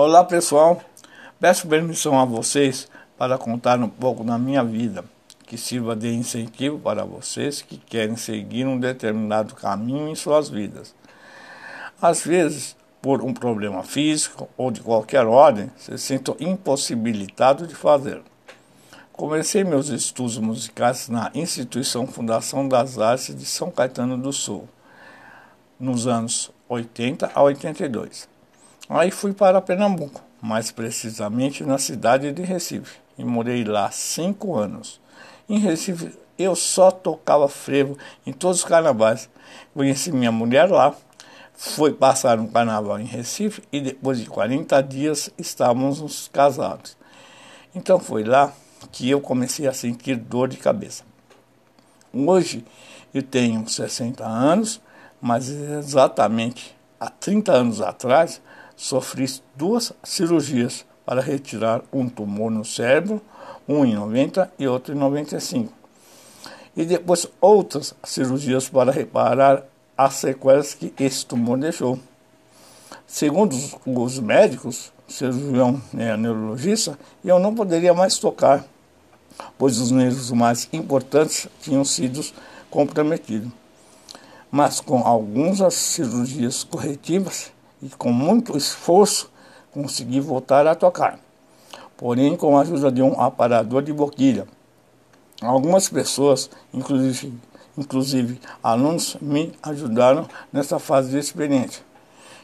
Olá pessoal, peço permissão a vocês para contar um pouco da minha vida, que sirva de incentivo para vocês que querem seguir um determinado caminho em suas vidas. Às vezes, por um problema físico ou de qualquer ordem, se sinto impossibilitado de fazer. Comecei meus estudos musicais na instituição Fundação das Artes de São Caetano do Sul, nos anos 80 a 82. Aí fui para Pernambuco, mais precisamente na cidade de Recife, e morei lá 5 anos. Em Recife eu só tocava frevo em todos os carnavais. Conheci minha mulher lá, fui passar um carnaval em Recife e depois de 40 dias estávamos casados. Então foi lá que eu comecei a sentir dor de cabeça. Hoje eu tenho 60 anos, mas exatamente há 30 anos atrás sofri 2 cirurgias para retirar um tumor no cérebro, um em 90 e outro em 95. E depois outras cirurgias para reparar as sequelas que esse tumor deixou. Segundo os médicos, cirurgião neurologista, eu não poderia mais tocar, pois os nervos mais importantes tinham sido comprometidos. Mas com algumas cirurgias corretivas e com muito esforço, consegui voltar a tocar, porém com a ajuda de um aparador de boquilha. Algumas pessoas, inclusive alunos, me ajudaram nessa fase de experiência.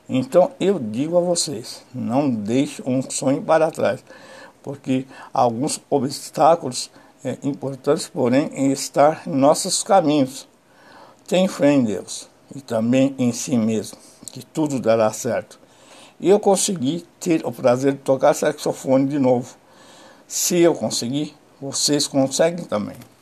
Então eu digo a vocês, não deixem um sonho para trás, porque alguns obstáculos importantes, porém, estão em nossos caminhos. Tenha fé em Deus e também em si mesmo, que tudo dará certo. E eu consegui ter o prazer de tocar saxofone de novo. Se eu conseguir, vocês conseguem também.